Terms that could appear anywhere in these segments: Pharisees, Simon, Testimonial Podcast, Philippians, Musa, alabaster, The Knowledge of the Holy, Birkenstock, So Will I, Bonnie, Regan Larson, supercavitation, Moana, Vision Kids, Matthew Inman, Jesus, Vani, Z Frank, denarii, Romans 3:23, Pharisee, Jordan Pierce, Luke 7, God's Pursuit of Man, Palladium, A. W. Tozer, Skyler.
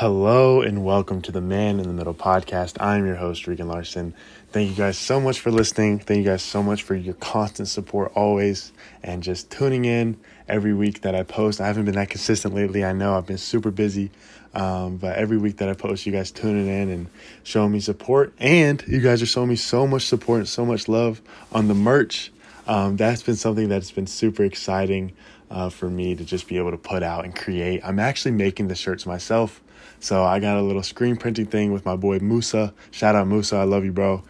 Hello and welcome to the Man in the Middle podcast. I'm your host, Regan Larson. Thank you guys so much for listening. Thank you guys so much for your constant support always and just tuning in every week that I post. I haven't been that consistent lately. I know I've been super busy, but every week that I post, you guys tuning in and showing me support. And you guys are showing me so much support and so much love on the merch. That's been something that's been super exciting for me to just be able to put out and create. I'm actually making the shirts myself. So I got a little screen printing thing with my boy Musa. Shout out Musa. I love you, bro.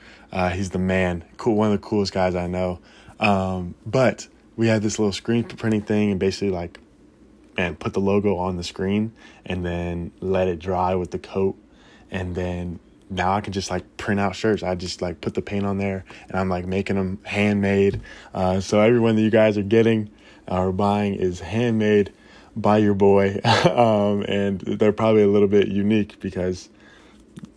He's the man. Cool. One of the coolest guys I know. But we had this little screen printing thing and basically put the logo on the screen and then let it dry with the coat. And then now I can just print out shirts. I just put the paint on there and I'm making them handmade. So everyone that you guys are getting or buying is handmade by your boy, and they're probably a little bit unique because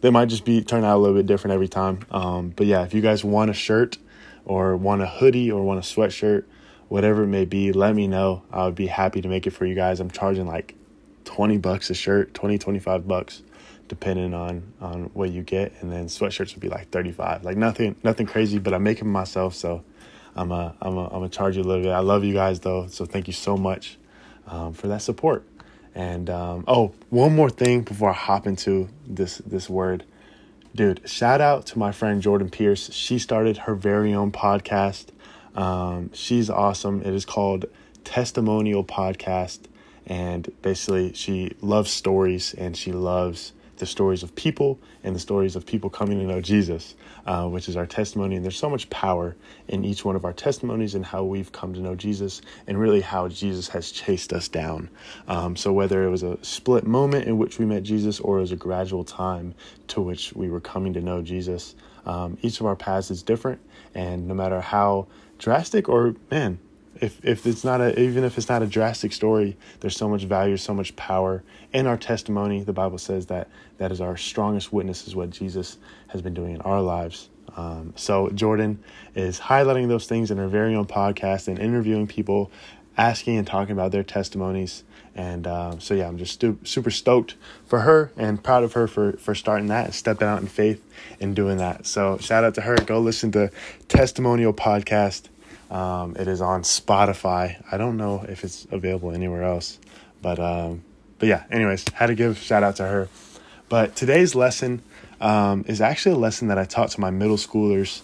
they might just turn out a little bit different every time. But yeah, if you guys want a shirt or want a hoodie or want a sweatshirt, whatever it may be, let me know. I would be happy to make it for you guys. I'm charging $20 a shirt, $20-$25, depending on what you get, and then sweatshirts would be $35. Nothing crazy, but I'm making myself, so I'm gonna charge you a little bit. I love you guys though, so thank you so much for that support. And one more thing before I hop into this word, dude. Shout out to my friend Jordan Pierce. She started her very own podcast. She's awesome. It is called Testimonial Podcast, and basically she loves stories and she loves the stories of people and the stories of people coming to know Jesus, which is our testimony. And there's so much power in each one of our testimonies and how we've come to know Jesus and really how Jesus has chased us down. So whether it was a split moment in which we met Jesus or it was a gradual time to which we were coming to know Jesus, each of our paths is different. And no matter how drastic or even if it's not a drastic story, there's so much value, so much power in our testimony. The Bible says that is our strongest witness is what Jesus has been doing in our lives. So Jordan is highlighting those things in her very own podcast and interviewing people, asking and talking about their testimonies. And so, yeah, I'm just super stoked for her and proud of her for starting that and stepping out in faith and doing that. So shout out to her. Go listen to Testimonial Podcast. It is on Spotify. I don't know if it's available anywhere else, but yeah, anyways, had to give a shout out to her. But today's lesson, is actually a lesson that I taught to my middle schoolers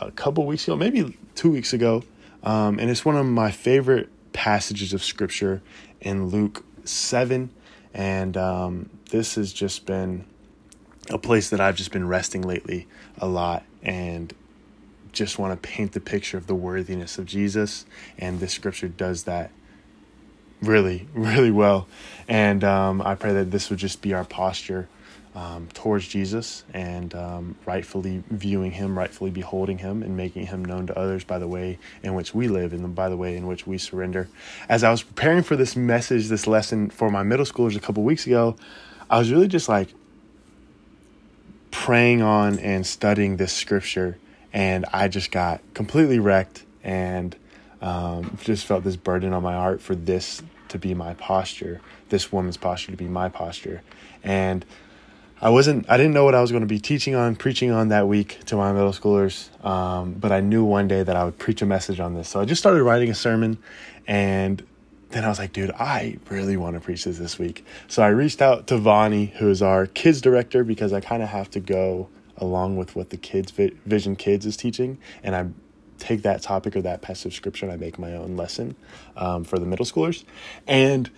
a couple weeks ago, maybe 2 weeks ago. And it's one of my favorite passages of scripture in Luke 7. And, this has just been a place that I've just been resting lately a lot. And just want to paint the picture of the worthiness of Jesus, and this scripture does that really, really well. And I pray that this would just be our posture towards Jesus, and rightfully viewing him, rightfully beholding him, and making him known to others by the way in which we live and by the way in which we surrender. As I was preparing for this message, this lesson for my middle schoolers a couple weeks ago, I was really just praying on and studying this scripture. And I just got completely wrecked and just felt this burden on my heart for this to be my posture, this woman's posture to be my posture. And I didn't know what I was going to be preaching on that week to my middle schoolers. But I knew one day that I would preach a message on this. So I just started writing a sermon, and then I was like, dude, I really want to preach this week. So I reached out to Vani, who is our kids director, because I kind of have to go along with what the kids Vision Kids is teaching, and I take that topic or that passage of scripture and I make my own lesson for the middle schoolers. And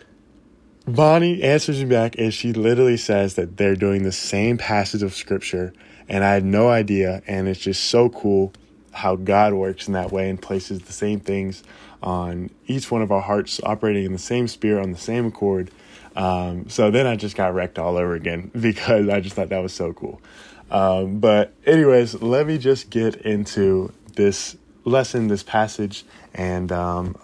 Bonnie answers me back, and she literally says that they're doing the same passage of scripture, and I had no idea. And it's just so cool how God works in that way and places the same things on each one of our hearts, operating in the same spirit, on the same accord. So then I just got wrecked all over again because I just thought that was so cool. But anyways, let me just get into this lesson, this passage. And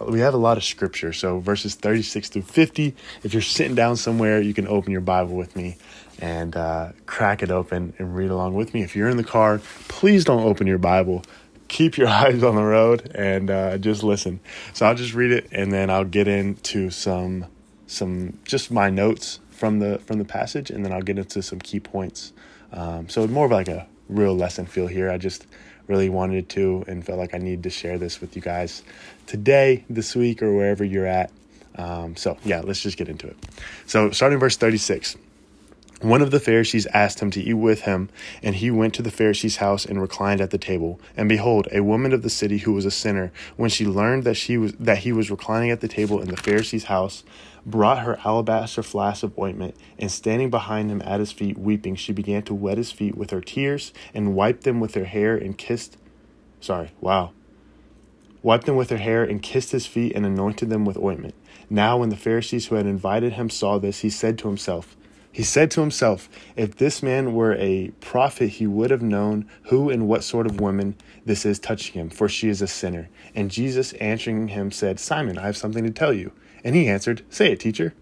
we have a lot of scripture. So verses 36 through 50, if you're sitting down somewhere, you can open your Bible with me and crack it open and read along with me. If you're in the car, please don't open your Bible. Keep your eyes on the road and just listen. So I'll just read it, and then I'll get into some just my notes from the passage, and then I'll get into some key points. So more of like a real lesson feel here. I just really wanted to and felt like I needed to share this with you guys today, this week, or wherever you're at. Let's just get into it. So starting verse 36. One of the Pharisees asked him to eat with him, and he went to the Pharisee's house and reclined at the table. And behold, a woman of the city who was a sinner, when she learned that he was reclining at the table in the Pharisee's house, brought her alabaster flask of ointment, and standing behind him at his feet, weeping, she began to wet his feet with her tears and wiped them with her hair and kissed his feet and anointed them with ointment. Now when the Pharisees who had invited him saw this, he said to himself, if this man were a prophet, he would have known who and what sort of woman this is touching him, for she is a sinner. And Jesus answering him said, Simon, I have something to tell you. And he answered, say it, teacher.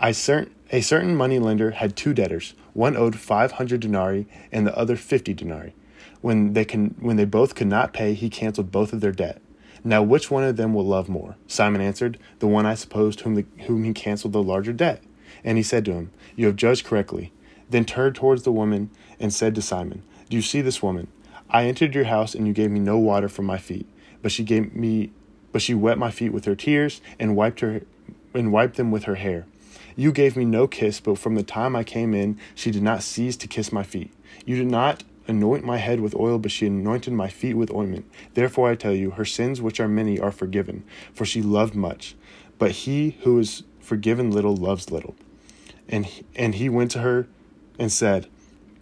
A certain moneylender had two debtors. One owed 500 denarii and the other 50 denarii. When they both could not pay, he canceled both of their debt. Now which one of them will love more? Simon answered, the one, I supposed, whom he canceled the larger debt. And he said to him, you have judged correctly. Then turned towards the woman and said to Simon, do you see this woman? I entered your house and you gave me no water for my feet, but she wet my feet with her tears and wiped them with her hair. You gave me no kiss, but from the time I came in, she did not cease to kiss my feet. You did not anoint my head with oil, but she anointed my feet with ointment. Therefore I tell you, her sins, which are many, are forgiven, for she loved much. But he who is forgiven little loves little. And he went to her and said,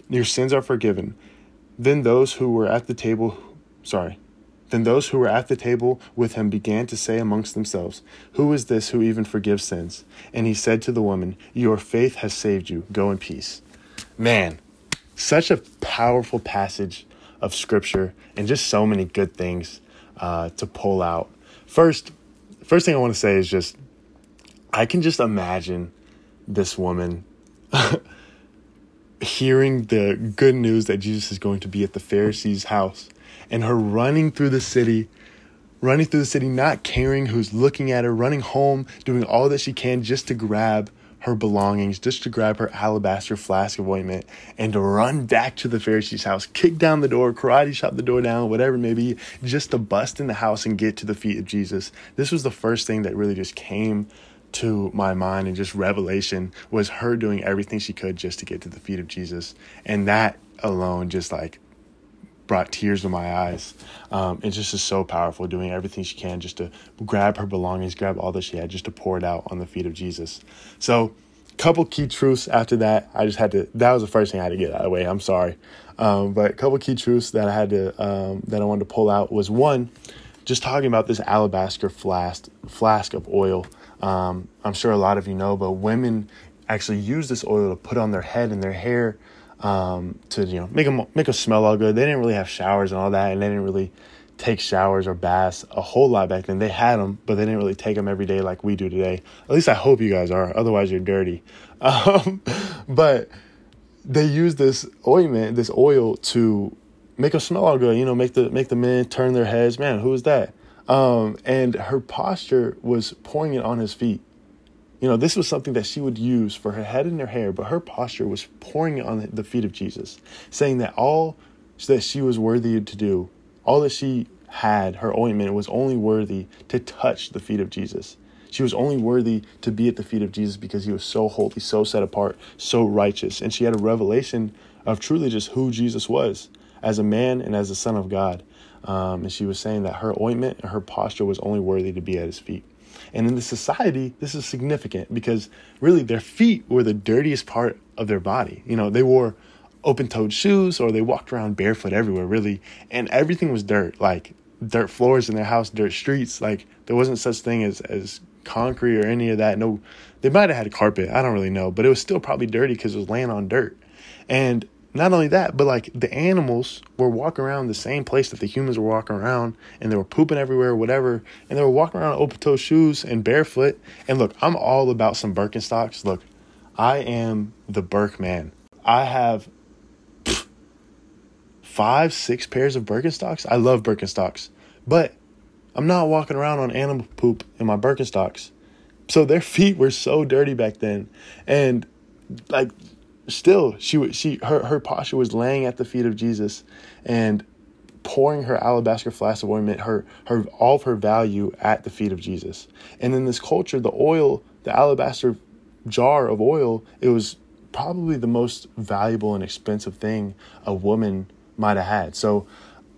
your sins are forgiven. Then those who were at the table with him began to say amongst themselves, who is this who even forgives sins? And he said to the woman, your faith has saved you. Go in peace. Man, such a powerful passage of scripture, and just so many good things to pull out. First thing I want to say is just, I can just imagine this woman hearing the good news that Jesus is going to be at the Pharisee's house, and her running through the city, not caring who's looking at her, running home, doing all that she can just to grab her belongings, just to grab her alabaster flask of ointment, and to run back to the Pharisee's house, kick down the door, karate chop the door down, whatever it may be, just to bust in the house and get to the feet of Jesus. This was the first thing that really just came to my mind, and just revelation was her doing everything she could just to get to the feet of Jesus. And that alone just like brought tears to my eyes. It just is so powerful, doing everything she can just to grab her belongings, grab all that she had, just to pour it out on the feet of Jesus. So couple key truths after that. That was the first thing I had to get out of the way. I'm sorry. But a couple key truths that that I wanted to pull out was, one, just talking about this alabaster flask of oil. I'm sure a lot of you know, but women actually use this oil to put on their head and their hair to make them smell all good. They didn't really have showers and all that, and they didn't really take showers or baths a whole lot back then. They had them, but they didn't really take them every day like we do today. At least I hope you guys are. Otherwise, you're dirty. But they use this ointment, this oil, to make them smell all good. Make the men turn their heads. Man, who is that? And her posture was pouring it on his feet. This was something that she would use for her head and her hair, but her posture was pouring it on the feet of Jesus, saying that all that she was worthy to do, all that she had, her ointment, was only worthy to touch the feet of Jesus. She was only worthy to be at the feet of Jesus because he was so holy, so set apart, so righteous. And she had a revelation of truly just who Jesus was as a man and as the Son of God. And she was saying that her ointment and her posture was only worthy to be at his feet. And in the society, this is significant because really their feet were the dirtiest part of their body. They wore open-toed shoes, or they walked around barefoot everywhere, really. And everything was dirt, like dirt floors in their house, dirt streets. Like there wasn't such thing as concrete or any of that. No, they might have had a carpet. I don't really know, but it was still probably dirty because it was laying on dirt. And not only that, but like the animals were walking around the same place that the humans were walking around, and they were pooping everywhere or whatever. And they were walking around in open-toed shoes and barefoot. And look, I'm all about some Birkenstocks. Look, I am the Birk man. I have 5-6 pairs of Birkenstocks. I love Birkenstocks, but I'm not walking around on animal poop in my Birkenstocks. So their feet were so dirty back then. And like still, her posture was laying at the feet of Jesus and pouring her alabaster flask of ointment, all of her value at the feet of Jesus. And in this culture, the oil, the alabaster jar of oil, it was probably the most valuable and expensive thing a woman might have had. So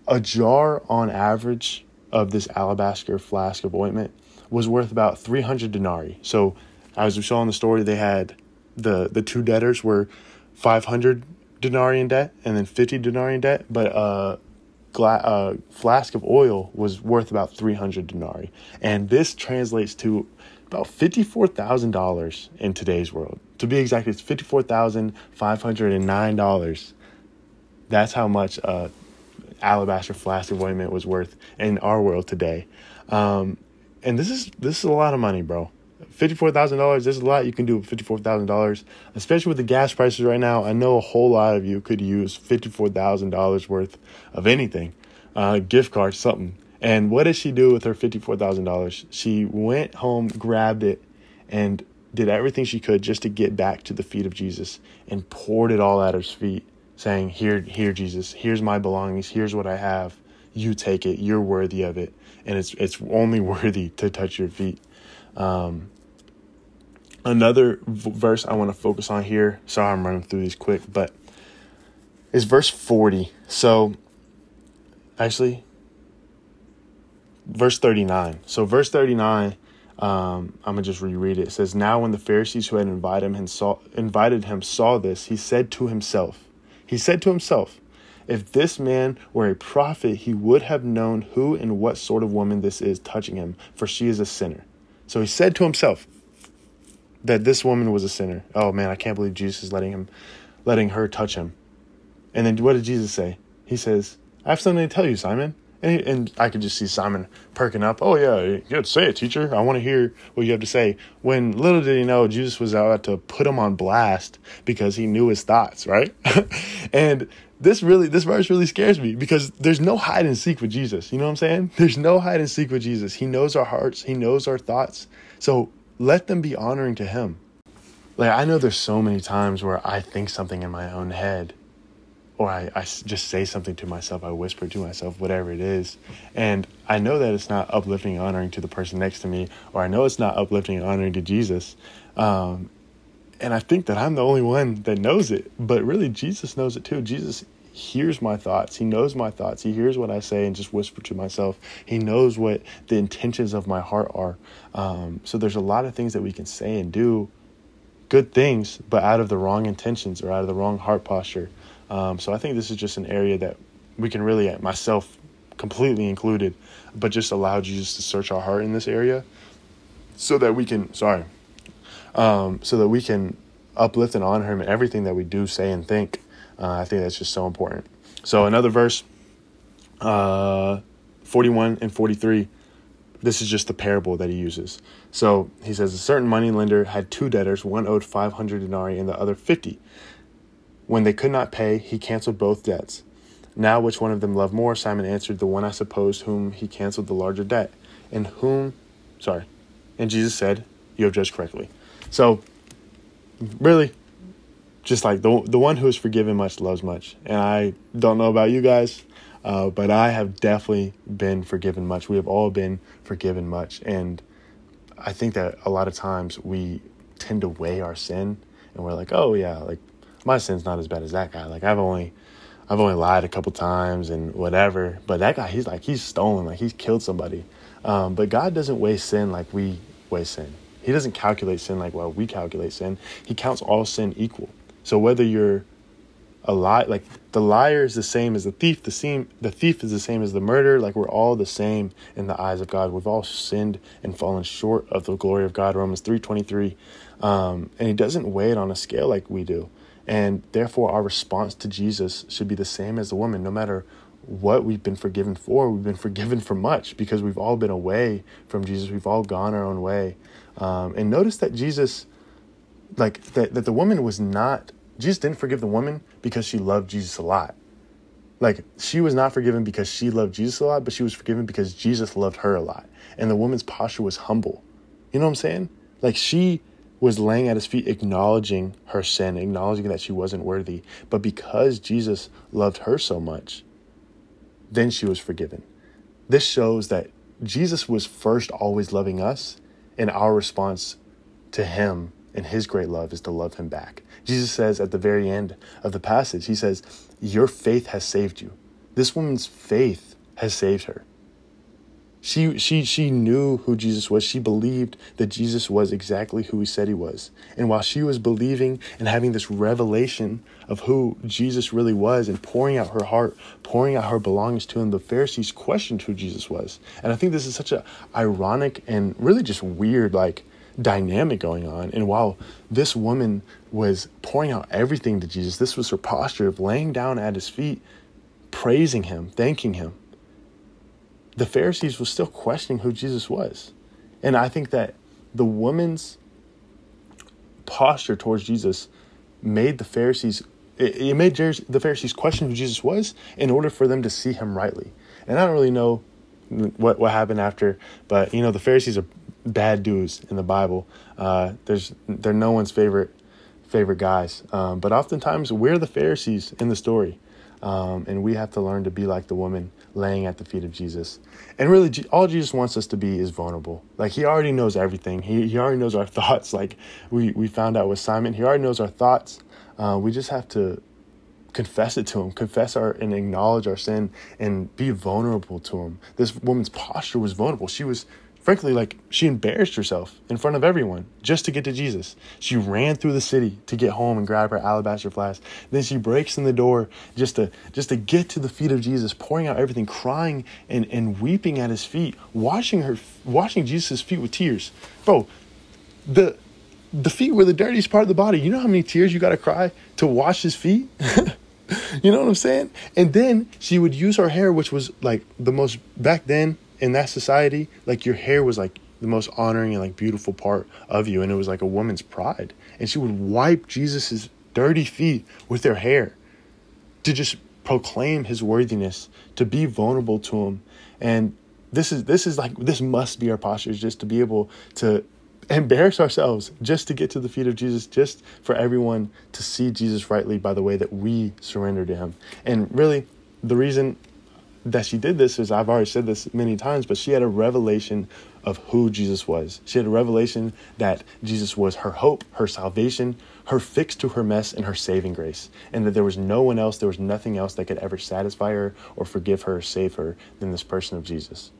a jar on average of this alabaster flask of ointment was worth about 300 denarii. So as we saw in the story, they had the two debtors were 500 denarii in debt and then 50 denarii in debt, but a flask of oil was worth about 300 denarii. And this translates to about $54,000 in today's world. To be exact, it's $54,509. That's how much alabaster flask of ointment was worth in our world today. And this is a lot of money, bro. $54,000, there's a lot you can do with $54,000, especially with the gas prices right now. I know a whole lot of you could use $54,000 worth of anything, gift card, something. And what did she do with her $54,000? She went home, grabbed it, and did everything she could just to get back to the feet of Jesus and poured it all at his feet, saying, here, Jesus, here's my belongings. Here's what I have. You take it. You're worthy of it. And it's only worthy to touch your feet. Another verse I want to focus on here. Sorry, I'm running through these quick, but it's verse 40. So actually verse 39. So verse 39, I'm going to just reread it. It says, now when the Pharisees who had invited him saw this, he said to himself, if this man were a prophet, he would have known who and what sort of woman this is touching him, for she is a sinner. So he said to himself that this woman was a sinner. Oh man, I can't believe Jesus is letting her touch him. And then what did Jesus say? He says, I have something to tell you, Simon. And I could just see Simon perking up. Oh yeah, good, say it, teacher. I want to hear what you have to say. When little did he know, Jesus was out to put him on blast because he knew his thoughts, right? And this verse really scares me because there's no hide and seek with Jesus. You know what I'm saying? There's no hide and seek with Jesus. He knows our hearts. He knows our thoughts. So let them be honoring to him. Like, I know there's so many times where I think something in my own head, or I just say something to myself, I whisper to myself, whatever it is. And I know that it's not uplifting and honoring to the person next to me, or I know it's not uplifting and honoring to Jesus. And I think that I'm the only one that knows it, but really Jesus knows it too. Jesus hears my thoughts. He knows my thoughts. He hears what I say and just whisper to myself. He knows what the intentions of my heart are. So there's a lot of things that we can say and do, good things, but out of the wrong intentions or out of the wrong heart posture. So I think this is just an area that we can really, myself completely included, but just allow Jesus to search our heart in this area so that we can uplift and honor him in everything that we do, say, and think. I think that's just so important. So another verse, 41 and 43, this is just the parable that he uses. So he says, a certain moneylender had two debtors, one owed 500 denarii and the other 50. When they could not pay, he canceled both debts. Now, which one of them loved more? Simon answered, the one, I suppose, whom he canceled the larger debt. And Jesus said, you have judged correctly. So really, just like the one who is forgiven much loves much. And I don't know about you guys, but I have definitely been forgiven much. We have all been forgiven much. And I think that a lot of times we tend to weigh our sin and we're like, oh yeah, like my sin's not as bad as that guy. Like I've only lied a couple times and whatever, but that guy, he's stolen, like he's killed somebody. But God doesn't weigh sin like we weigh sin. He doesn't calculate sin like, well, we calculate sin. He counts all sin equal. So whether you're a lie, like the liar is the same as the thief. The thief is the same as the murderer. Like we're all the same in the eyes of God. We've all sinned and fallen short of the glory of God. Romans 3:23. And he doesn't weigh it on a scale like we do. And therefore our response to Jesus should be the same as the woman. No matter what we've been forgiven for, we've been forgiven for much because we've all been away from Jesus. We've all gone our own way. And notice that Jesus, like that the woman was not, Jesus didn't forgive the woman because she loved Jesus a lot. Like she was not forgiven because she loved Jesus a lot, but she was forgiven because Jesus loved her a lot. And the woman's posture was humble. You know what I'm saying? Like, she was laying at his feet, acknowledging her sin, acknowledging that she wasn't worthy. But because Jesus loved her so much, then she was forgiven. This shows that Jesus was first always loving us, and our response to him and his great love is to love him back. Jesus says at the very end of the passage, he says, your faith has saved you. This woman's faith has saved her. She knew who Jesus was. She believed that Jesus was exactly who he said he was. And while she was believing and having this revelation of who Jesus really was and pouring out her heart, pouring out her belongings to him, the Pharisees questioned who Jesus was. And I think this is such an ironic and really just weird dynamic going on. And while this woman was pouring out everything to Jesus, this was her posture of laying down at his feet, praising him, thanking him. The Pharisees were still questioning who Jesus was. And I think that the woman's posture towards Jesus made the Pharisees, it made the Pharisees question who Jesus was in order for them to see him rightly. And I don't really know what happened after, but the Pharisees are bad dudes in the Bible. They're no one's favorite guys. But oftentimes we're the Pharisees in the story. And we have to learn to be like the woman laying at the feet of Jesus. And really, all Jesus wants us to be is vulnerable. Like, he already knows everything. He already knows our thoughts. Like we found out with Simon, he already knows our thoughts. We just have to confess it to him, and acknowledge our sin and be vulnerable to him. This woman's posture was vulnerable. She was, frankly, she embarrassed herself in front of everyone just to get to Jesus. She ran through the city to get home and grab her alabaster flask. Then she breaks in the door just to get to the feet of Jesus, pouring out everything, crying and weeping at his feet, washing Jesus' feet with tears. Bro, the feet were the dirtiest part of the body. You know how many tears you got to cry to wash his feet? You know what I'm saying? And then she would use her hair, which was the most, back then, in that society, your hair was the most honoring and beautiful part of you. And it was a woman's pride. And she would wipe Jesus's dirty feet with their hair to just proclaim his worthiness, to be vulnerable to him. And this must be our posture, is just to be able to embarrass ourselves just to get to the feet of Jesus, just for everyone to see Jesus rightly by the way that we surrender to him. And really, the reason that she did this is, I've already said this many times, but she had a revelation of who Jesus was. She had a revelation that Jesus was her hope, her salvation, her fix to her mess, and her saving grace. And that there was no one else, there was nothing else that could ever satisfy her or forgive her or save her than this person of Jesus.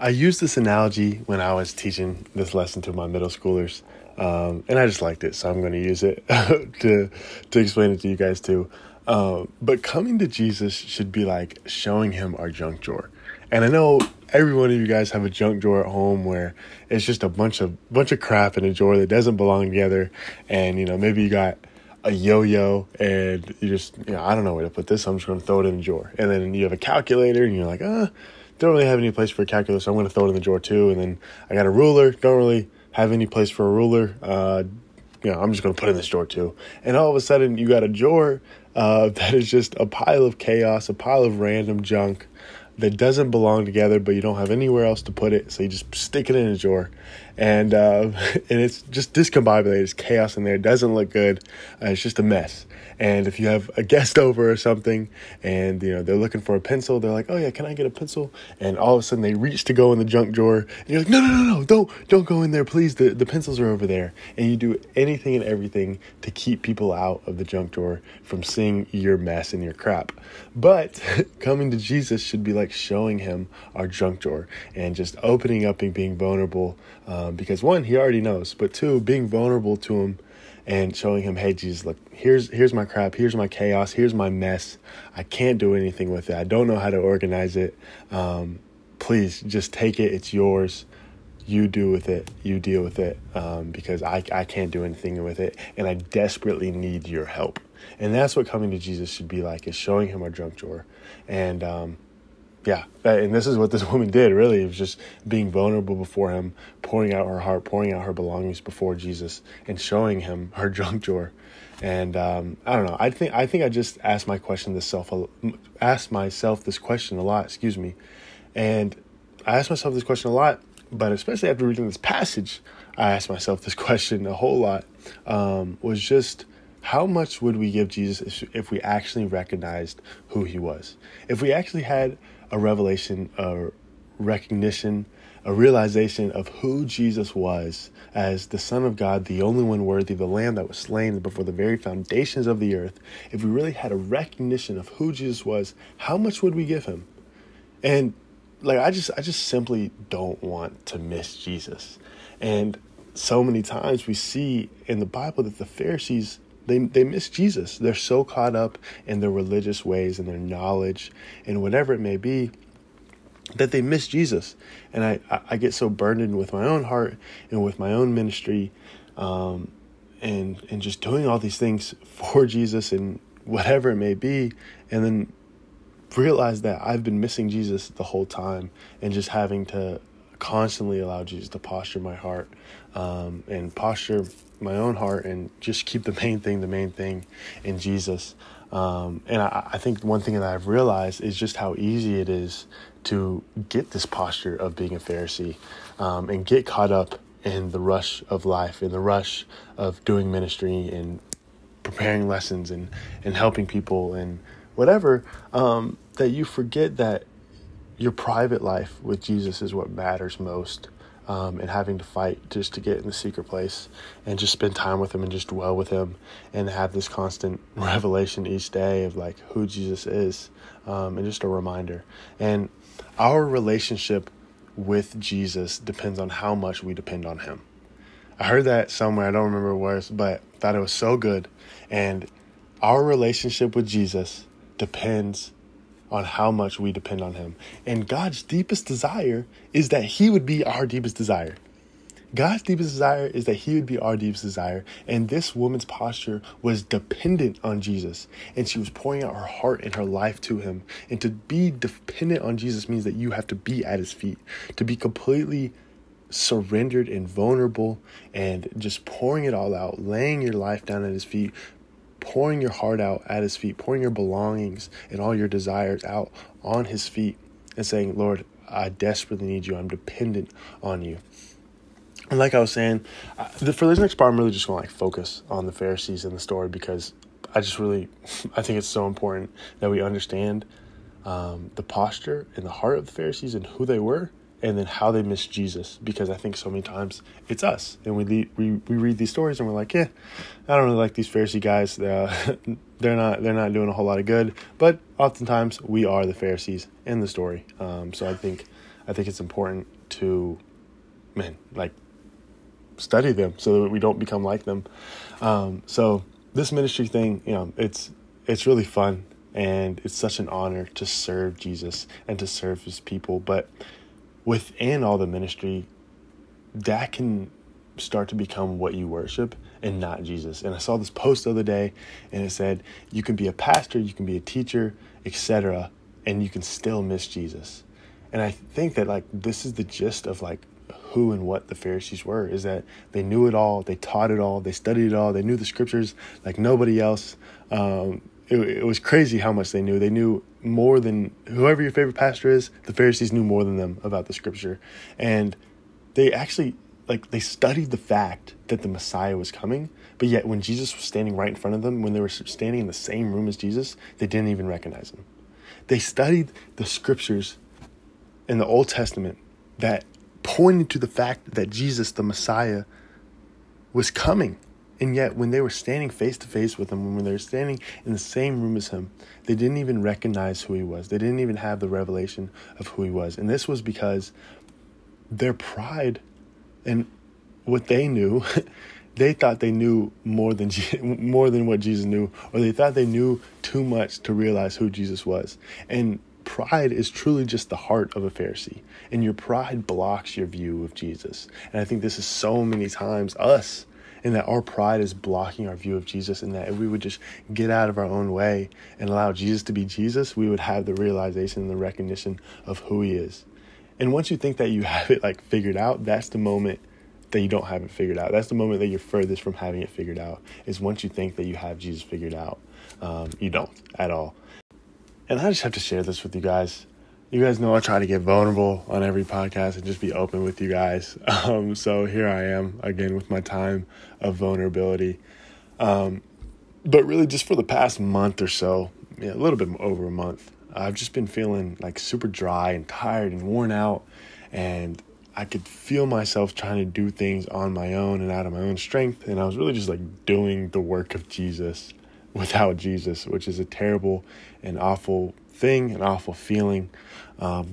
I used this analogy when I was teaching this lesson to my middle schoolers. And I just liked it, so I'm going to use it to explain it to you guys too. But coming to Jesus should be like showing him our junk drawer. And I know every one of you guys have a junk drawer at home where it's just a bunch of crap in a drawer that doesn't belong together. And, maybe you got a yo-yo and you just, I don't know where to put this, so I'm just going to throw it in the drawer. And then you have a calculator and you're like, don't really have any place for a calculator, so I'm going to throw it in the drawer too. And then I got a ruler, don't really have any place for a ruler, I'm just going to put in this drawer too. And all of a sudden you got a drawer that is just a pile of chaos, a pile of random junk that doesn't belong together, but you don't have anywhere else to put it. So you just stick it in a drawer and it's just discombobulated. There's chaos in there. It doesn't look good. It's just a mess. And if you have a guest over or something and, they're looking for a pencil, they're like, oh yeah, can I get a pencil? And all of a sudden they reach to go in the junk drawer and you're like, no, don't go in there, please. The pencils are over there. And you do anything and everything to keep people out of the junk drawer from seeing your mess and your crap. But coming to Jesus should be like showing him our junk drawer and just opening up and being vulnerable, because one, he already knows, but two, being vulnerable to him and showing him, hey, Jesus, look, here's my crap, here's my chaos, here's my mess. I can't do anything with it. I don't know how to organize it. Please just take it. It's yours. You do with it. You deal with it, because I can't do anything with it, and I desperately need your help. And that's what coming to Jesus should be like, is showing him our junk drawer. And yeah, and this is what this woman did, really. It was just being vulnerable before him, pouring out her heart, pouring out her belongings before Jesus, and showing him her junk drawer. And I don't know. I think I just asked myself this question a lot. And I ask myself this question a lot, but especially after reading this passage, I asked myself this question a whole lot, was just how much would we give Jesus if we actually recognized who he was? If we actually had a revelation, a recognition, a realization of who Jesus was as the Son of God, the only one worthy, the Lamb that was slain before the very foundations of the earth. If we really had a recognition of who Jesus was, how much would we give him? And like, I just simply don't want to miss Jesus. And so many times we see in the Bible that the Pharisees, they miss Jesus. They're so caught up in their religious ways and their knowledge and whatever it may be, that they miss Jesus. And I get so burdened with my own heart and with my own ministry, and just doing all these things for Jesus and whatever it may be, and then realize that I've been missing Jesus the whole time and just having to constantly allow Jesus to posture my heart, and posture my own heart and just keep the main thing in Jesus. And I think one thing that I've realized is just how easy it is to get this posture of being a Pharisee, and get caught up in the rush of life, in the rush of doing ministry and preparing lessons and helping people and whatever, that you forget that your private life with Jesus is what matters most, and having to fight just to get in the secret place and just spend time with him and just dwell with him and have this constant revelation each day of like who Jesus is, and just a reminder. And our relationship with Jesus depends on how much we depend on him. I heard that somewhere, I don't remember where, but I thought it was so good. And our relationship with Jesus depends on how much we depend on him. And God's deepest desire is that he would be our deepest desire. God's deepest desire is that he would be our deepest desire. And this woman's posture was dependent on Jesus. And she was pouring out her heart and her life to him. And to be dependent on Jesus means that you have to be at his feet, to be completely surrendered and vulnerable and just pouring it all out, laying your life down at his feet, pouring your heart out at his feet, pouring your belongings and all your desires out on his feet and saying, Lord, I desperately need you. I'm dependent on you. And like I was saying, for this next part, I'm really just going to focus on the Pharisees in the story, because I think it's so important that we understand the posture and the heart of the Pharisees and who they were, and then how they missed Jesus, because I think so many times it's us. And we read these stories and we're like, yeah, I don't really like these Pharisee guys. They're not doing a whole lot of good. But oftentimes we are the Pharisees in the story. So I think it's important to, study them so that we don't become like them. So this ministry thing, it's really fun. And it's such an honor to serve Jesus and to serve his people. But within all the ministry, that can start to become what you worship and not Jesus. And I saw this post the other day, and it said, you can be a pastor, you can be a teacher, etc., and you can still miss Jesus. And I think that this is the gist of who and what the Pharisees were, is that they knew it all, they taught it all, they studied it all, they knew the scriptures like nobody else. It was crazy how much they knew. They knew more than whoever your favorite pastor is. The Pharisees knew more than them about the scripture. And they actually, they studied the fact that the Messiah was coming. But yet when Jesus was standing right in front of them, when they were standing in the same room as Jesus, they didn't even recognize him. They studied the scriptures in the Old Testament that pointed to the fact that Jesus, the Messiah, was coming. And yet when they were standing face to face with him, when they were standing in the same room as him, they didn't even recognize who he was. They didn't even have the revelation of who he was. And this was because their pride and what they knew, they thought they knew more than what Jesus knew, or they thought they knew too much to realize who Jesus was. And pride is truly just the heart of a Pharisee, and your pride blocks your view of Jesus. And I think this is so many times us, and that our pride is blocking our view of Jesus, and that if we would just get out of our own way and allow Jesus to be Jesus, we would have the realization and the recognition of who he is. And once you think that you have it figured out, that's the moment that you don't have it figured out. That's the moment that you're furthest from having it figured out, is once you think that you have Jesus figured out, you don't at all. And I just have to share this with you guys. You guys know I try to get vulnerable on every podcast and just be open with you guys. So here I am again with my time of vulnerability. But really just for the past month or so, a little bit over a month, I've just been feeling like super dry and tired and worn out. And I could feel myself trying to do things on my own and out of my own strength. And I was really just like doing the work of Jesus without Jesus, which is a terrible and awful thing, an awful feeling,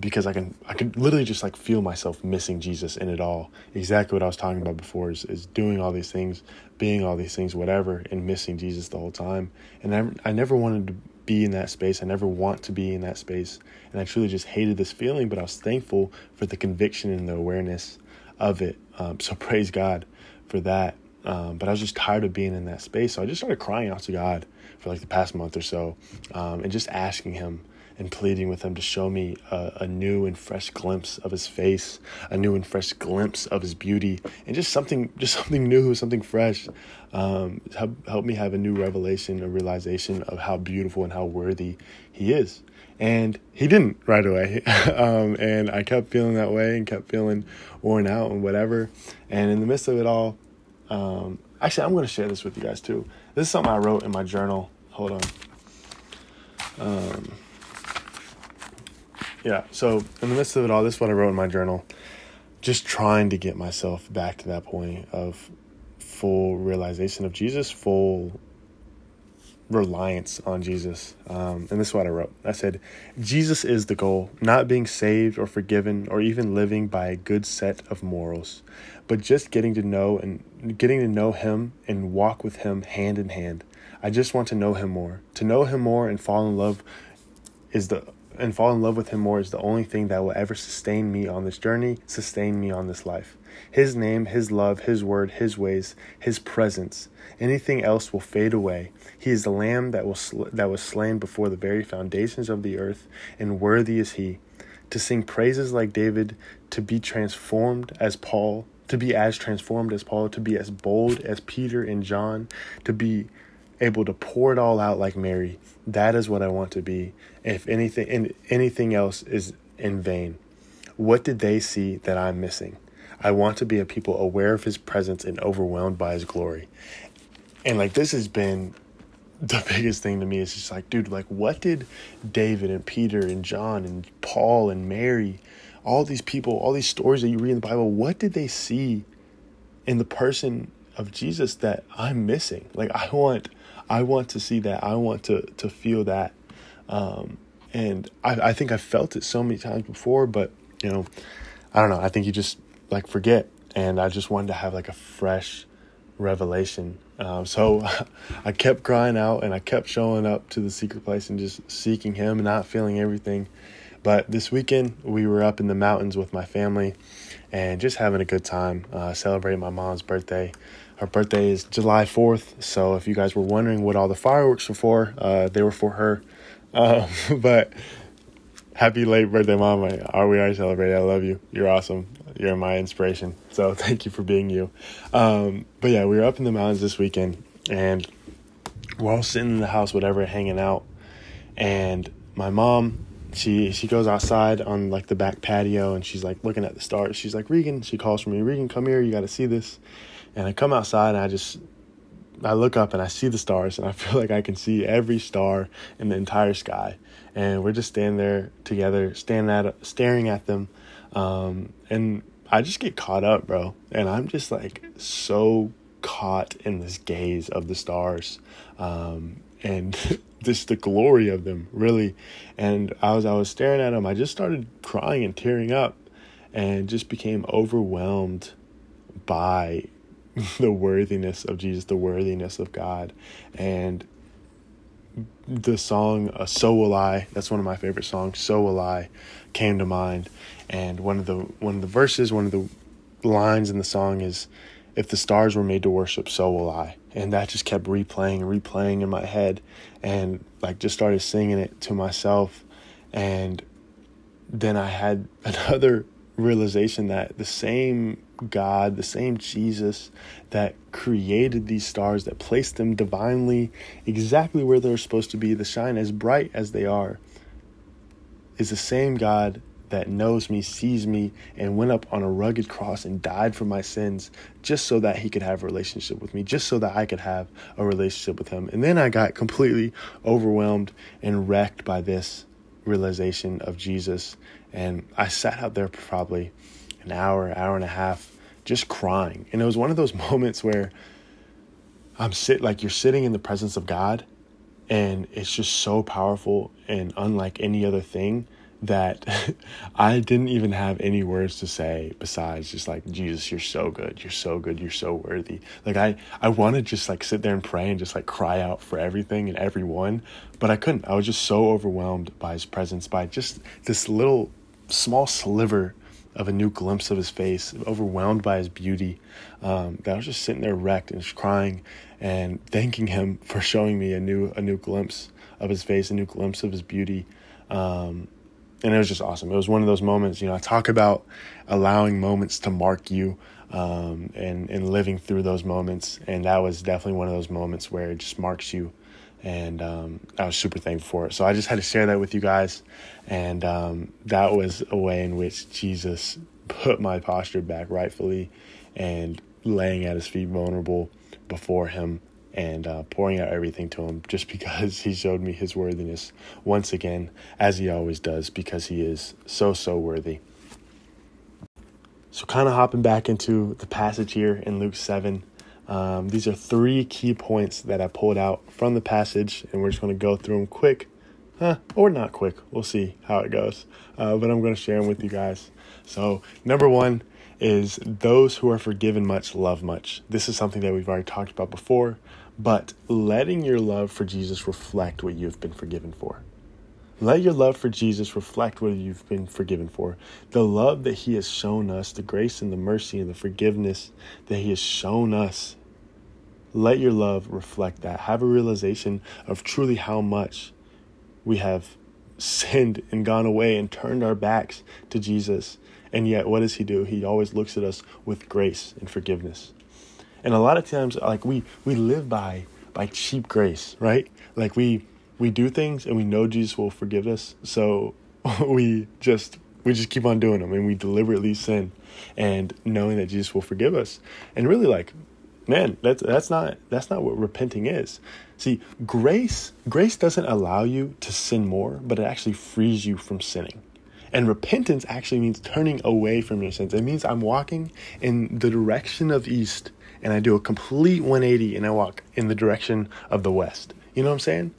because I could literally just like feel myself missing Jesus in it all. Exactly what I was talking about before is doing all these things, being all these things, whatever, and missing Jesus the whole time. And I never wanted to be in that space. I never want to be in that space. And I truly just hated this feeling, but I was thankful for the conviction and the awareness of it. So praise God for that. But I was just tired of being in that space. So I just started crying out to God for like the past month or so, and just asking him and pleading with him to show me a new and fresh glimpse of his face, a new and fresh glimpse of his beauty, and just something new, something fresh. Help me have a new revelation, a realization of how beautiful and how worthy he is. And he didn't right away. And I kept feeling that way and kept feeling worn out and whatever. And in the midst of it all, actually, I'm going to share this with you guys too. This is something I wrote in my journal. Hold on. So in the midst of it all, this is what I wrote in my journal. Just trying to get myself back to that point of full realization of Jesus, full reliance on Jesus. And this is what I wrote. I said, Jesus is the goal, not being saved or forgiven or even living by a good set of morals, but just getting to know him and walk with him hand in hand. I just want to know him more. To know him more and fall in love with him more is the only thing that will ever sustain me on this journey, sustain me on this life. His name, his love, his word, his ways, his presence. Anything else will fade away. He is the lamb that was slain before the very foundations of the earth, and worthy is he to sing praises like David, to be transformed as Paul, to be as bold as Peter and John, to be able to pour it all out like Mary. That is what I want to be. If anything, and anything else is in vain. What did they see that I'm missing? I want to be a people aware of his presence and overwhelmed by his glory. And like, this has been the biggest thing to me. It's just like, dude, like what did David and Peter and John and Paul and Mary, all these people, all these stories that you read in the Bible, what did they see in the person of Jesus that I'm missing? Like I want to see that. I want to feel that. And I think I've felt it so many times before, but I don't know. I think you just like forget. And I just wanted to have like a fresh revelation. So I kept crying out and I kept showing up to the secret place and just seeking him and not feeling everything. But this weekend we were up in the mountains with my family and just having a good time, celebrating my mom's birthday. Her birthday is July 4th, so if you guys were wondering what all the fireworks were for, they were for her. But happy late birthday, Mom. We already celebrated. I love you. You're awesome. You're my inspiration. So thank you for being you. But yeah, we were up in the mountains this weekend, and we're all sitting in the house, whatever, hanging out. And my mom, she goes outside on like the back patio, and she's like looking at the stars. She's like, Regan, she calls for me. Regan, come here. You got to see this. And I come outside and I look up and I see the stars, and I feel like I can see every star in the entire sky. And we're just standing there together, staring at them. And I just get caught up, bro. And I'm just like so caught in this gaze of the stars, and just the glory of them, really. And I was staring at them. I just started crying and tearing up and just became overwhelmed by the worthiness of Jesus, the worthiness of God. And the song, So Will I, that's one of my favorite songs, So Will I, came to mind. And one of the verses, one of the lines in the song is, if the stars were made to worship, so will I. And that just kept replaying in my head, and like just started singing it to myself. And then I had another realization that the same God, the same Jesus that created these stars, that placed them divinely exactly where they're supposed to be, to shine as bright as they are, is the same God that knows me, sees me, and went up on a rugged cross and died for my sins just so that he could have a relationship with me, just so that I could have a relationship with him. And then I got completely overwhelmed and wrecked by this realization of Jesus. And I sat out there for probably an hour, hour and a half, just crying. And it was one of those moments where you're sitting in the presence of God, and it's just so powerful and unlike any other thing that I didn't even have any words to say besides just like, Jesus, you're so good. You're so good. You're so worthy. Like I want to just like sit there and pray and just like cry out for everything and everyone, but I couldn't. I was just so overwhelmed by his presence, by just this little small sliver of a new glimpse of his face, overwhelmed by his beauty, that I was just sitting there wrecked and just crying and thanking him for showing me a new glimpse of his face, a new glimpse of his beauty. And it was just awesome. It was one of those moments, I talk about allowing moments to mark you, and living through those moments. And that was definitely one of those moments where it just marks you. And I was super thankful for it. So I just had to share that with you guys. And that was a way in which Jesus put my posture back rightfully and laying at his feet vulnerable before him and pouring out everything to him, just because he showed me his worthiness once again, as he always does, because he is so, so worthy. So kind of hopping back into the passage here in Luke 7. These are three key points that I pulled out from the passage, and we're just going to go through them quick, or not quick. We'll see how it goes, but I'm going to share them with you guys. So number one is those who are forgiven much love much. This is something that we've already talked about before, but letting your love for Jesus reflect what you've been forgiven for. Let your love for Jesus reflect what you've been forgiven for. The love that he has shown us, the grace and the mercy and the forgiveness that he has shown us. Let your love reflect that. Have a realization of truly how much we have sinned and gone away and turned our backs to Jesus. And yet, what does he do? He always looks at us with grace and forgiveness. And a lot of times, like we live by cheap grace, right? Like we do things and we know Jesus will forgive us. So we just keep on doing them, and we deliberately sin and knowing that Jesus will forgive us. And really, like, man, that's not what repenting is. See, grace doesn't allow you to sin more, but it actually frees you from sinning. And repentance actually means turning away from your sins. It means I'm walking in the direction of east and I do a complete 180 and I walk in the direction of the west. You know what I'm saying?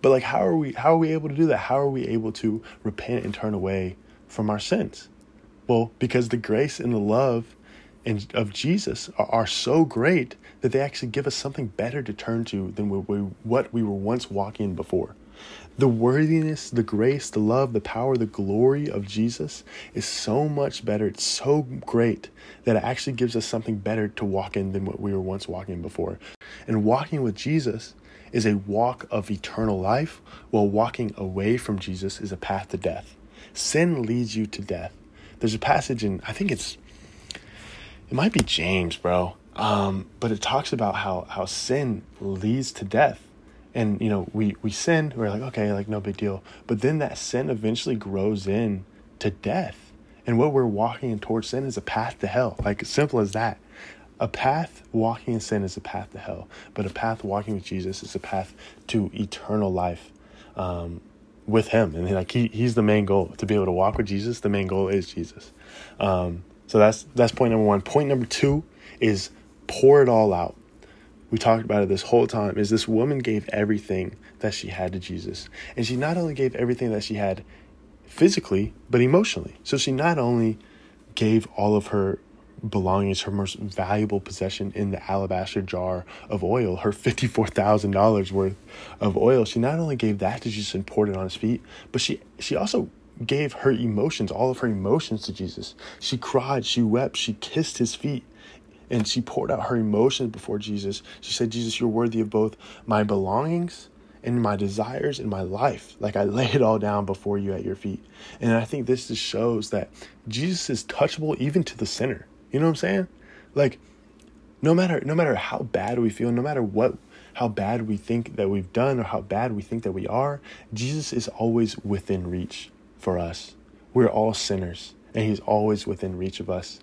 But like, how are we able to do that? How are we able to repent and turn away from our sins? Well, because the grace and the love of Jesus are so great that they actually give us something better to turn to than what we were once walking before. The worthiness, the grace, the love, the power, the glory of Jesus is so much better. It's so great that it actually gives us something better to walk in than what we were once walking before. And walking with Jesus is a walk of eternal life, while walking away from Jesus is a path to death. Sin leads you to death. There's a passage in, I think it might be James, bro. But it talks about how sin leads to death. And, we sin, we're like, okay, like no big deal. But then that sin eventually grows in to death. And what we're walking towards sin is a path to hell. Like, simple as that. A path walking in sin is a path to hell, but a path walking with Jesus is a path to eternal life with him. And like he's the main goal, to be able to walk with Jesus. The main goal is Jesus. So that's point number one. Point number two is pour it all out. We talked about it this whole time, is this woman gave everything that she had to Jesus. And she not only gave everything that she had physically, but emotionally. So she not only gave all of her belongings, her most valuable possession in the alabaster jar of oil, her $54,000 worth of oil. She not only gave that to Jesus and poured it on his feet, but she also gave her emotions, all of her emotions to Jesus. She cried, she wept, she kissed his feet, and she poured out her emotions before Jesus. She said, Jesus, you're worthy of both my belongings and my desires and my life. Like, I lay it all down before you at your feet. And I think this just shows that Jesus is touchable even to the sinner. You know what I'm saying? Like, no matter how bad we feel, no matter how bad we think that we've done or how bad we think that we are, Jesus is always within reach. for us. We're all sinners, and he's always within reach of us.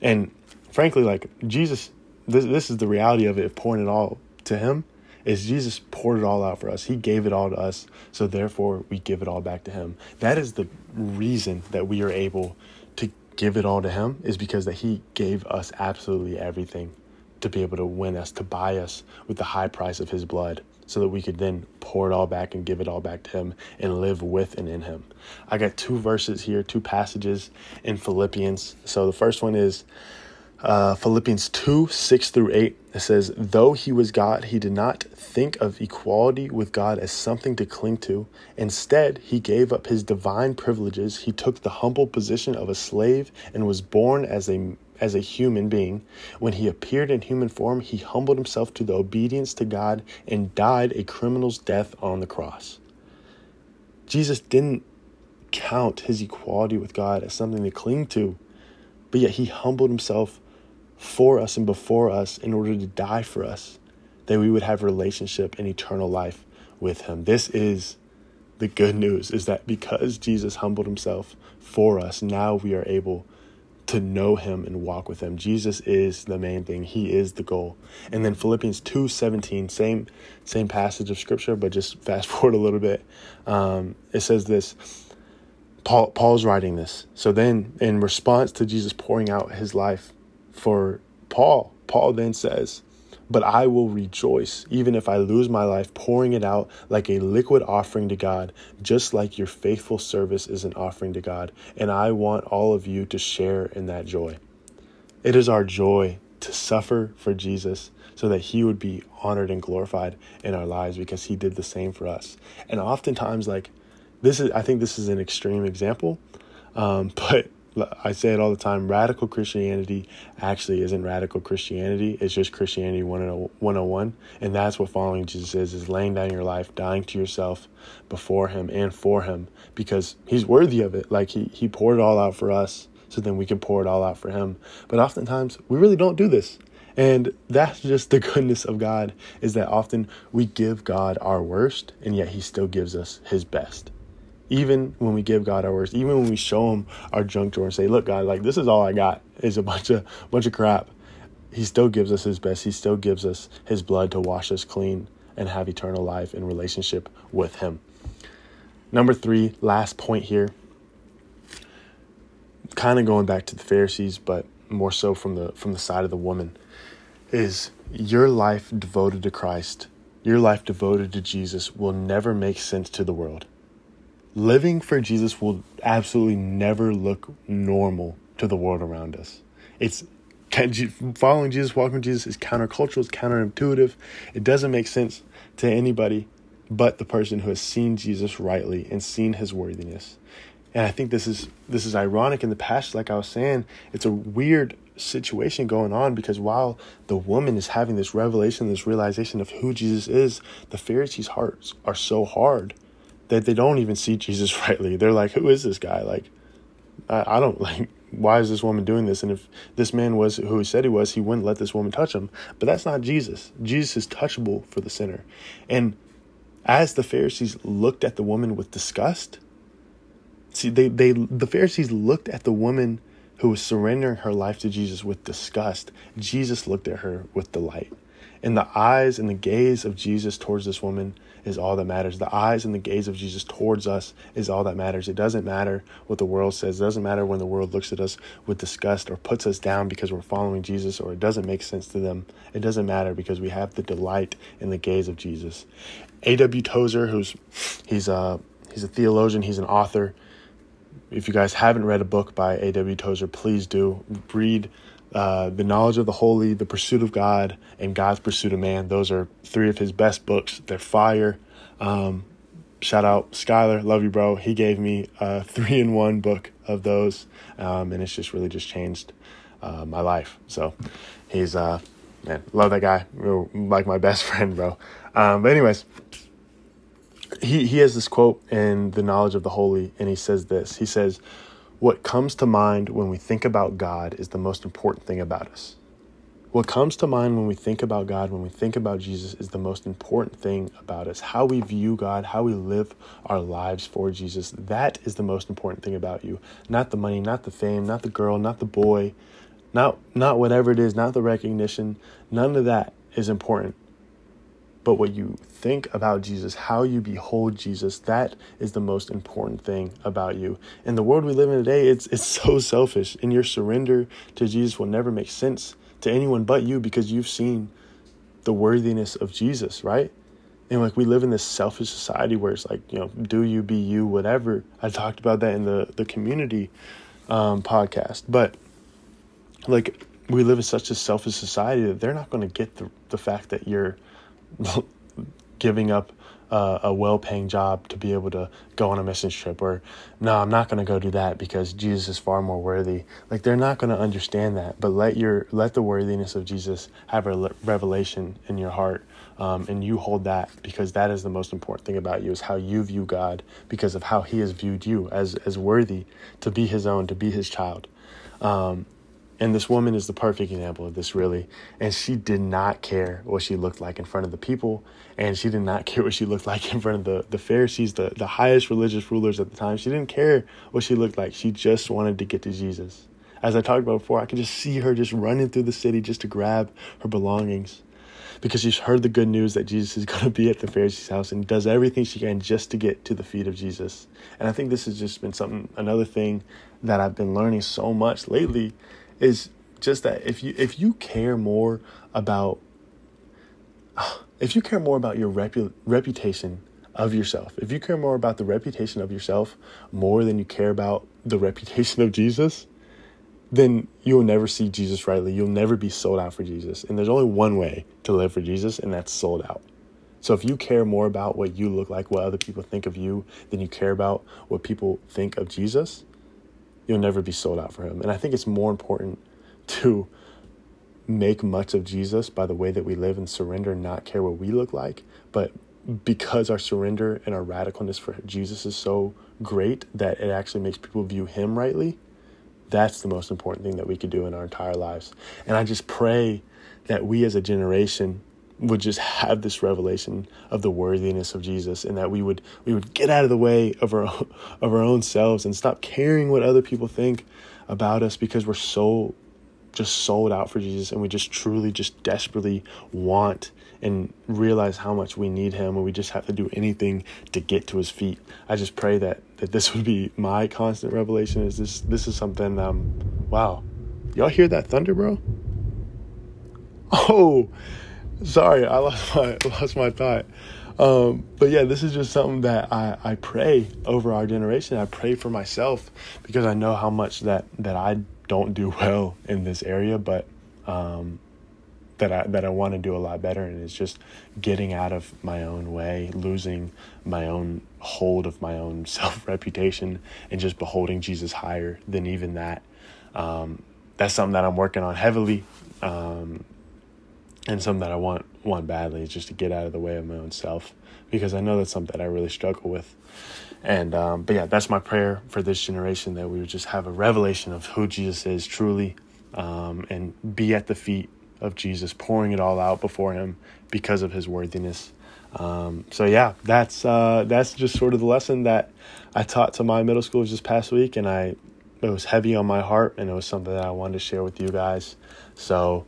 And frankly, like Jesus, this is the reality of it, pouring it all to him, is Jesus poured it all out for us. He gave it all to us, so therefore we give it all back to him. That is the reason that we are able to give it all to him, is because that he gave us absolutely everything to be able to win us, to buy us with the high price of his blood, so that we could then pour it all back and give it all back to him and live with and in him. I got two verses here, two passages in Philippians. So the first one is Philippians 2:6-8. It says, though he was God, he did not think of equality with God as something to cling to. Instead, he gave up his divine privileges. He took the humble position of a slave and was born as a human being. When he appeared in human form, he humbled himself to the obedience to God and died a criminal's death on the cross. Jesus didn't count his equality with God as something to cling to, but yet he humbled himself for us and before us in order to die for us, that we would have relationship and eternal life with him. This is the good news, is that because Jesus humbled himself for us, now we are able to know him and walk with him. Jesus is the main thing. He is the goal. And then Philippians 2:17, same passage of scripture, but just fast forward a little bit. It says this, Paul's writing this. So then in response to Jesus pouring out his life for Paul then says, but I will rejoice, even if I lose my life, pouring it out like a liquid offering to God, just like your faithful service is an offering to God. And I want all of you to share in that joy. It is our joy to suffer for Jesus so that he would be honored and glorified in our lives, because he did the same for us. And oftentimes, like I think this is an extreme example, but I say it all the time, radical Christianity actually isn't radical Christianity. It's just Christianity 101. And that's what following Jesus is laying down your life, dying to yourself before him and for him, because he's worthy of it. Like he poured it all out for us, so then we can pour it all out for him. But oftentimes we really don't do this. And that's just the goodness of God, is that often we give God our worst, and yet he still gives us his best. Even when we give God our worst, even when we show him our junk drawer and say, look, God, like this is all I got, is a bunch of crap, he still gives us his best. He still gives us his blood to wash us clean and have eternal life in relationship with him. Number three, last point here, kind of going back to the Pharisees, but more so from the side of the woman, is your life devoted to Christ, your life devoted to Jesus will never make sense to the world. Living for Jesus will absolutely never look normal to the world around us. It's following Jesus, walking with Jesus is countercultural, it's counterintuitive. It doesn't make sense to anybody but the person who has seen Jesus rightly and seen his worthiness. And I think this is ironic in the passage. Like I was saying, it's a weird situation going on, because while the woman is having this revelation, this realization of who Jesus is, the Pharisees' hearts are so hard that they don't even see Jesus rightly. They're like, who is this guy? Like, I don't, like, why is this woman doing this? And if this man was who he said he was, he wouldn't let this woman touch him. But that's not Jesus. Jesus is touchable for the sinner. And as the Pharisees looked at the woman with disgust, see, the Pharisees looked at the woman who was surrendering her life to Jesus with disgust. Jesus looked at her with delight. And the eyes and the gaze of Jesus towards this woman is all that matters. The eyes and the gaze of Jesus towards us is all that matters. It doesn't matter what the world says. It doesn't matter when the world looks at us with disgust or puts us down because we're following Jesus or it doesn't make sense to them. It doesn't matter because we have the delight in the gaze of Jesus. A. W. Tozer, he's a theologian. He's an author. If you guys haven't read a book by A. W. Tozer, please do read. The Knowledge of the Holy, The Pursuit of God, and God's Pursuit of Man. Those are three of his best books. They're fire. Shout out Skyler. Love you, bro. He gave me a 3-in-1 book of those. And it's just really just changed my life. So he's, man, love that guy. Like my best friend, bro. But anyways, he has this quote in The Knowledge of the Holy. And he says this, he says, what comes to mind when we think about God is the most important thing about us. What comes to mind when we think about God, when we think about Jesus, is the most important thing about us. How we view God, how we live our lives for Jesus, that is the most important thing about you. Not the money, not the fame, not the girl, not the boy, not whatever it is, not the recognition. None of that is important. But what you think about Jesus, how you behold Jesus, that is the most important thing about you. In the world we live in today, it's so selfish. And your surrender to Jesus will never make sense to anyone but you, because you've seen the worthiness of Jesus, right? And like, we live in this selfish society where it's like, you know, do you, be you, whatever. I talked about that in the community podcast. But like, we live in such a selfish society that they're not going to get the fact that you're giving up a well-paying job to be able to go on a mission trip, or no, I'm not going to go do that because Jesus is far more worthy. Like, they're not going to understand that, but let the worthiness of Jesus have a revelation in your heart, and you hold that, because that is the most important thing about you, is how you view God, because of how he has viewed you as worthy to be his own, to be his child. And this woman is the perfect example of this, really. And she did not care what she looked like in front of the people. And she did not care what she looked like in front of the Pharisees, the highest religious rulers at the time. She didn't care what she looked like. She just wanted to get to Jesus. As I talked about before, I could just see her just running through the city just to grab her belongings, because she's heard the good news that Jesus is going to be at the Pharisees' house, and does everything she can just to get to the feet of Jesus. And I think this has just been another thing that I've been learning so much lately, is just that if you care more about your reputation of yourself, if you care more about the reputation of yourself more than you care about the reputation of Jesus, then you'll never see Jesus rightly. You'll never be sold out for Jesus. And there's only one way to live for Jesus, and that's sold out. So if you care more about what you look like, what other people think of you, than you care about what people think of Jesus, you'll never be sold out for him. And I think it's more important to make much of Jesus by the way that we live and surrender and not care what we look like. But because our surrender and our radicalness for Jesus is so great that it actually makes people view him rightly, that's the most important thing that we could do in our entire lives. And I just pray that we as a generation would just have this revelation of the worthiness of Jesus, and that we would get out of the way of our own selves and stop caring what other people think about us, because we're so just sold out for Jesus, and we just truly just desperately want and realize how much we need him, and we just have to do anything to get to his feet. I just pray that this would be my constant revelation, is this is something, wow, y'all hear that thunder, bro? Oh, sorry, I lost my thought. But yeah, this is just something that I pray over our generation. I pray for myself, because I know how much that I don't do well in this area, but that I want to do a lot better. And it's just getting out of my own way, losing my own hold of my own self-reputation, and just beholding Jesus higher than even that. That's something that I'm working on heavily. And something that I want badly is just to get out of the way of my own self, because I know that's something that I really struggle with. And but yeah, that's my prayer for this generation, that we would just have a revelation of who Jesus is truly, and be at the feet of Jesus, pouring it all out before him because of his worthiness. So yeah, that's just sort of the lesson that I taught to my middle schoolers this past week, and it was heavy on my heart, and it was something that I wanted to share with you guys. So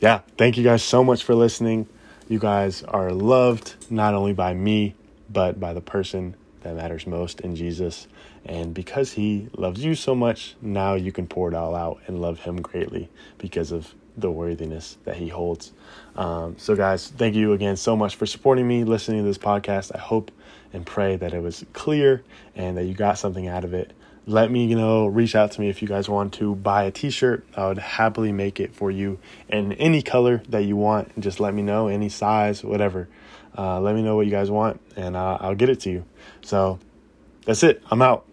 yeah, thank you guys so much for listening. You guys are loved, not only by me, but by the person that matters most in Jesus. And because he loves you so much, now you can pour it all out and love him greatly because of the worthiness that he holds. So guys, thank you again so much for supporting me, listening to this podcast. I hope and pray that it was clear and that you got something out of it. Let me know, reach out to me if you guys want to buy a t-shirt. I would happily make it for you in any color that you want. And just let me know, any size, whatever. Let me know what you guys want, and I'll get it to you. So that's it. I'm out.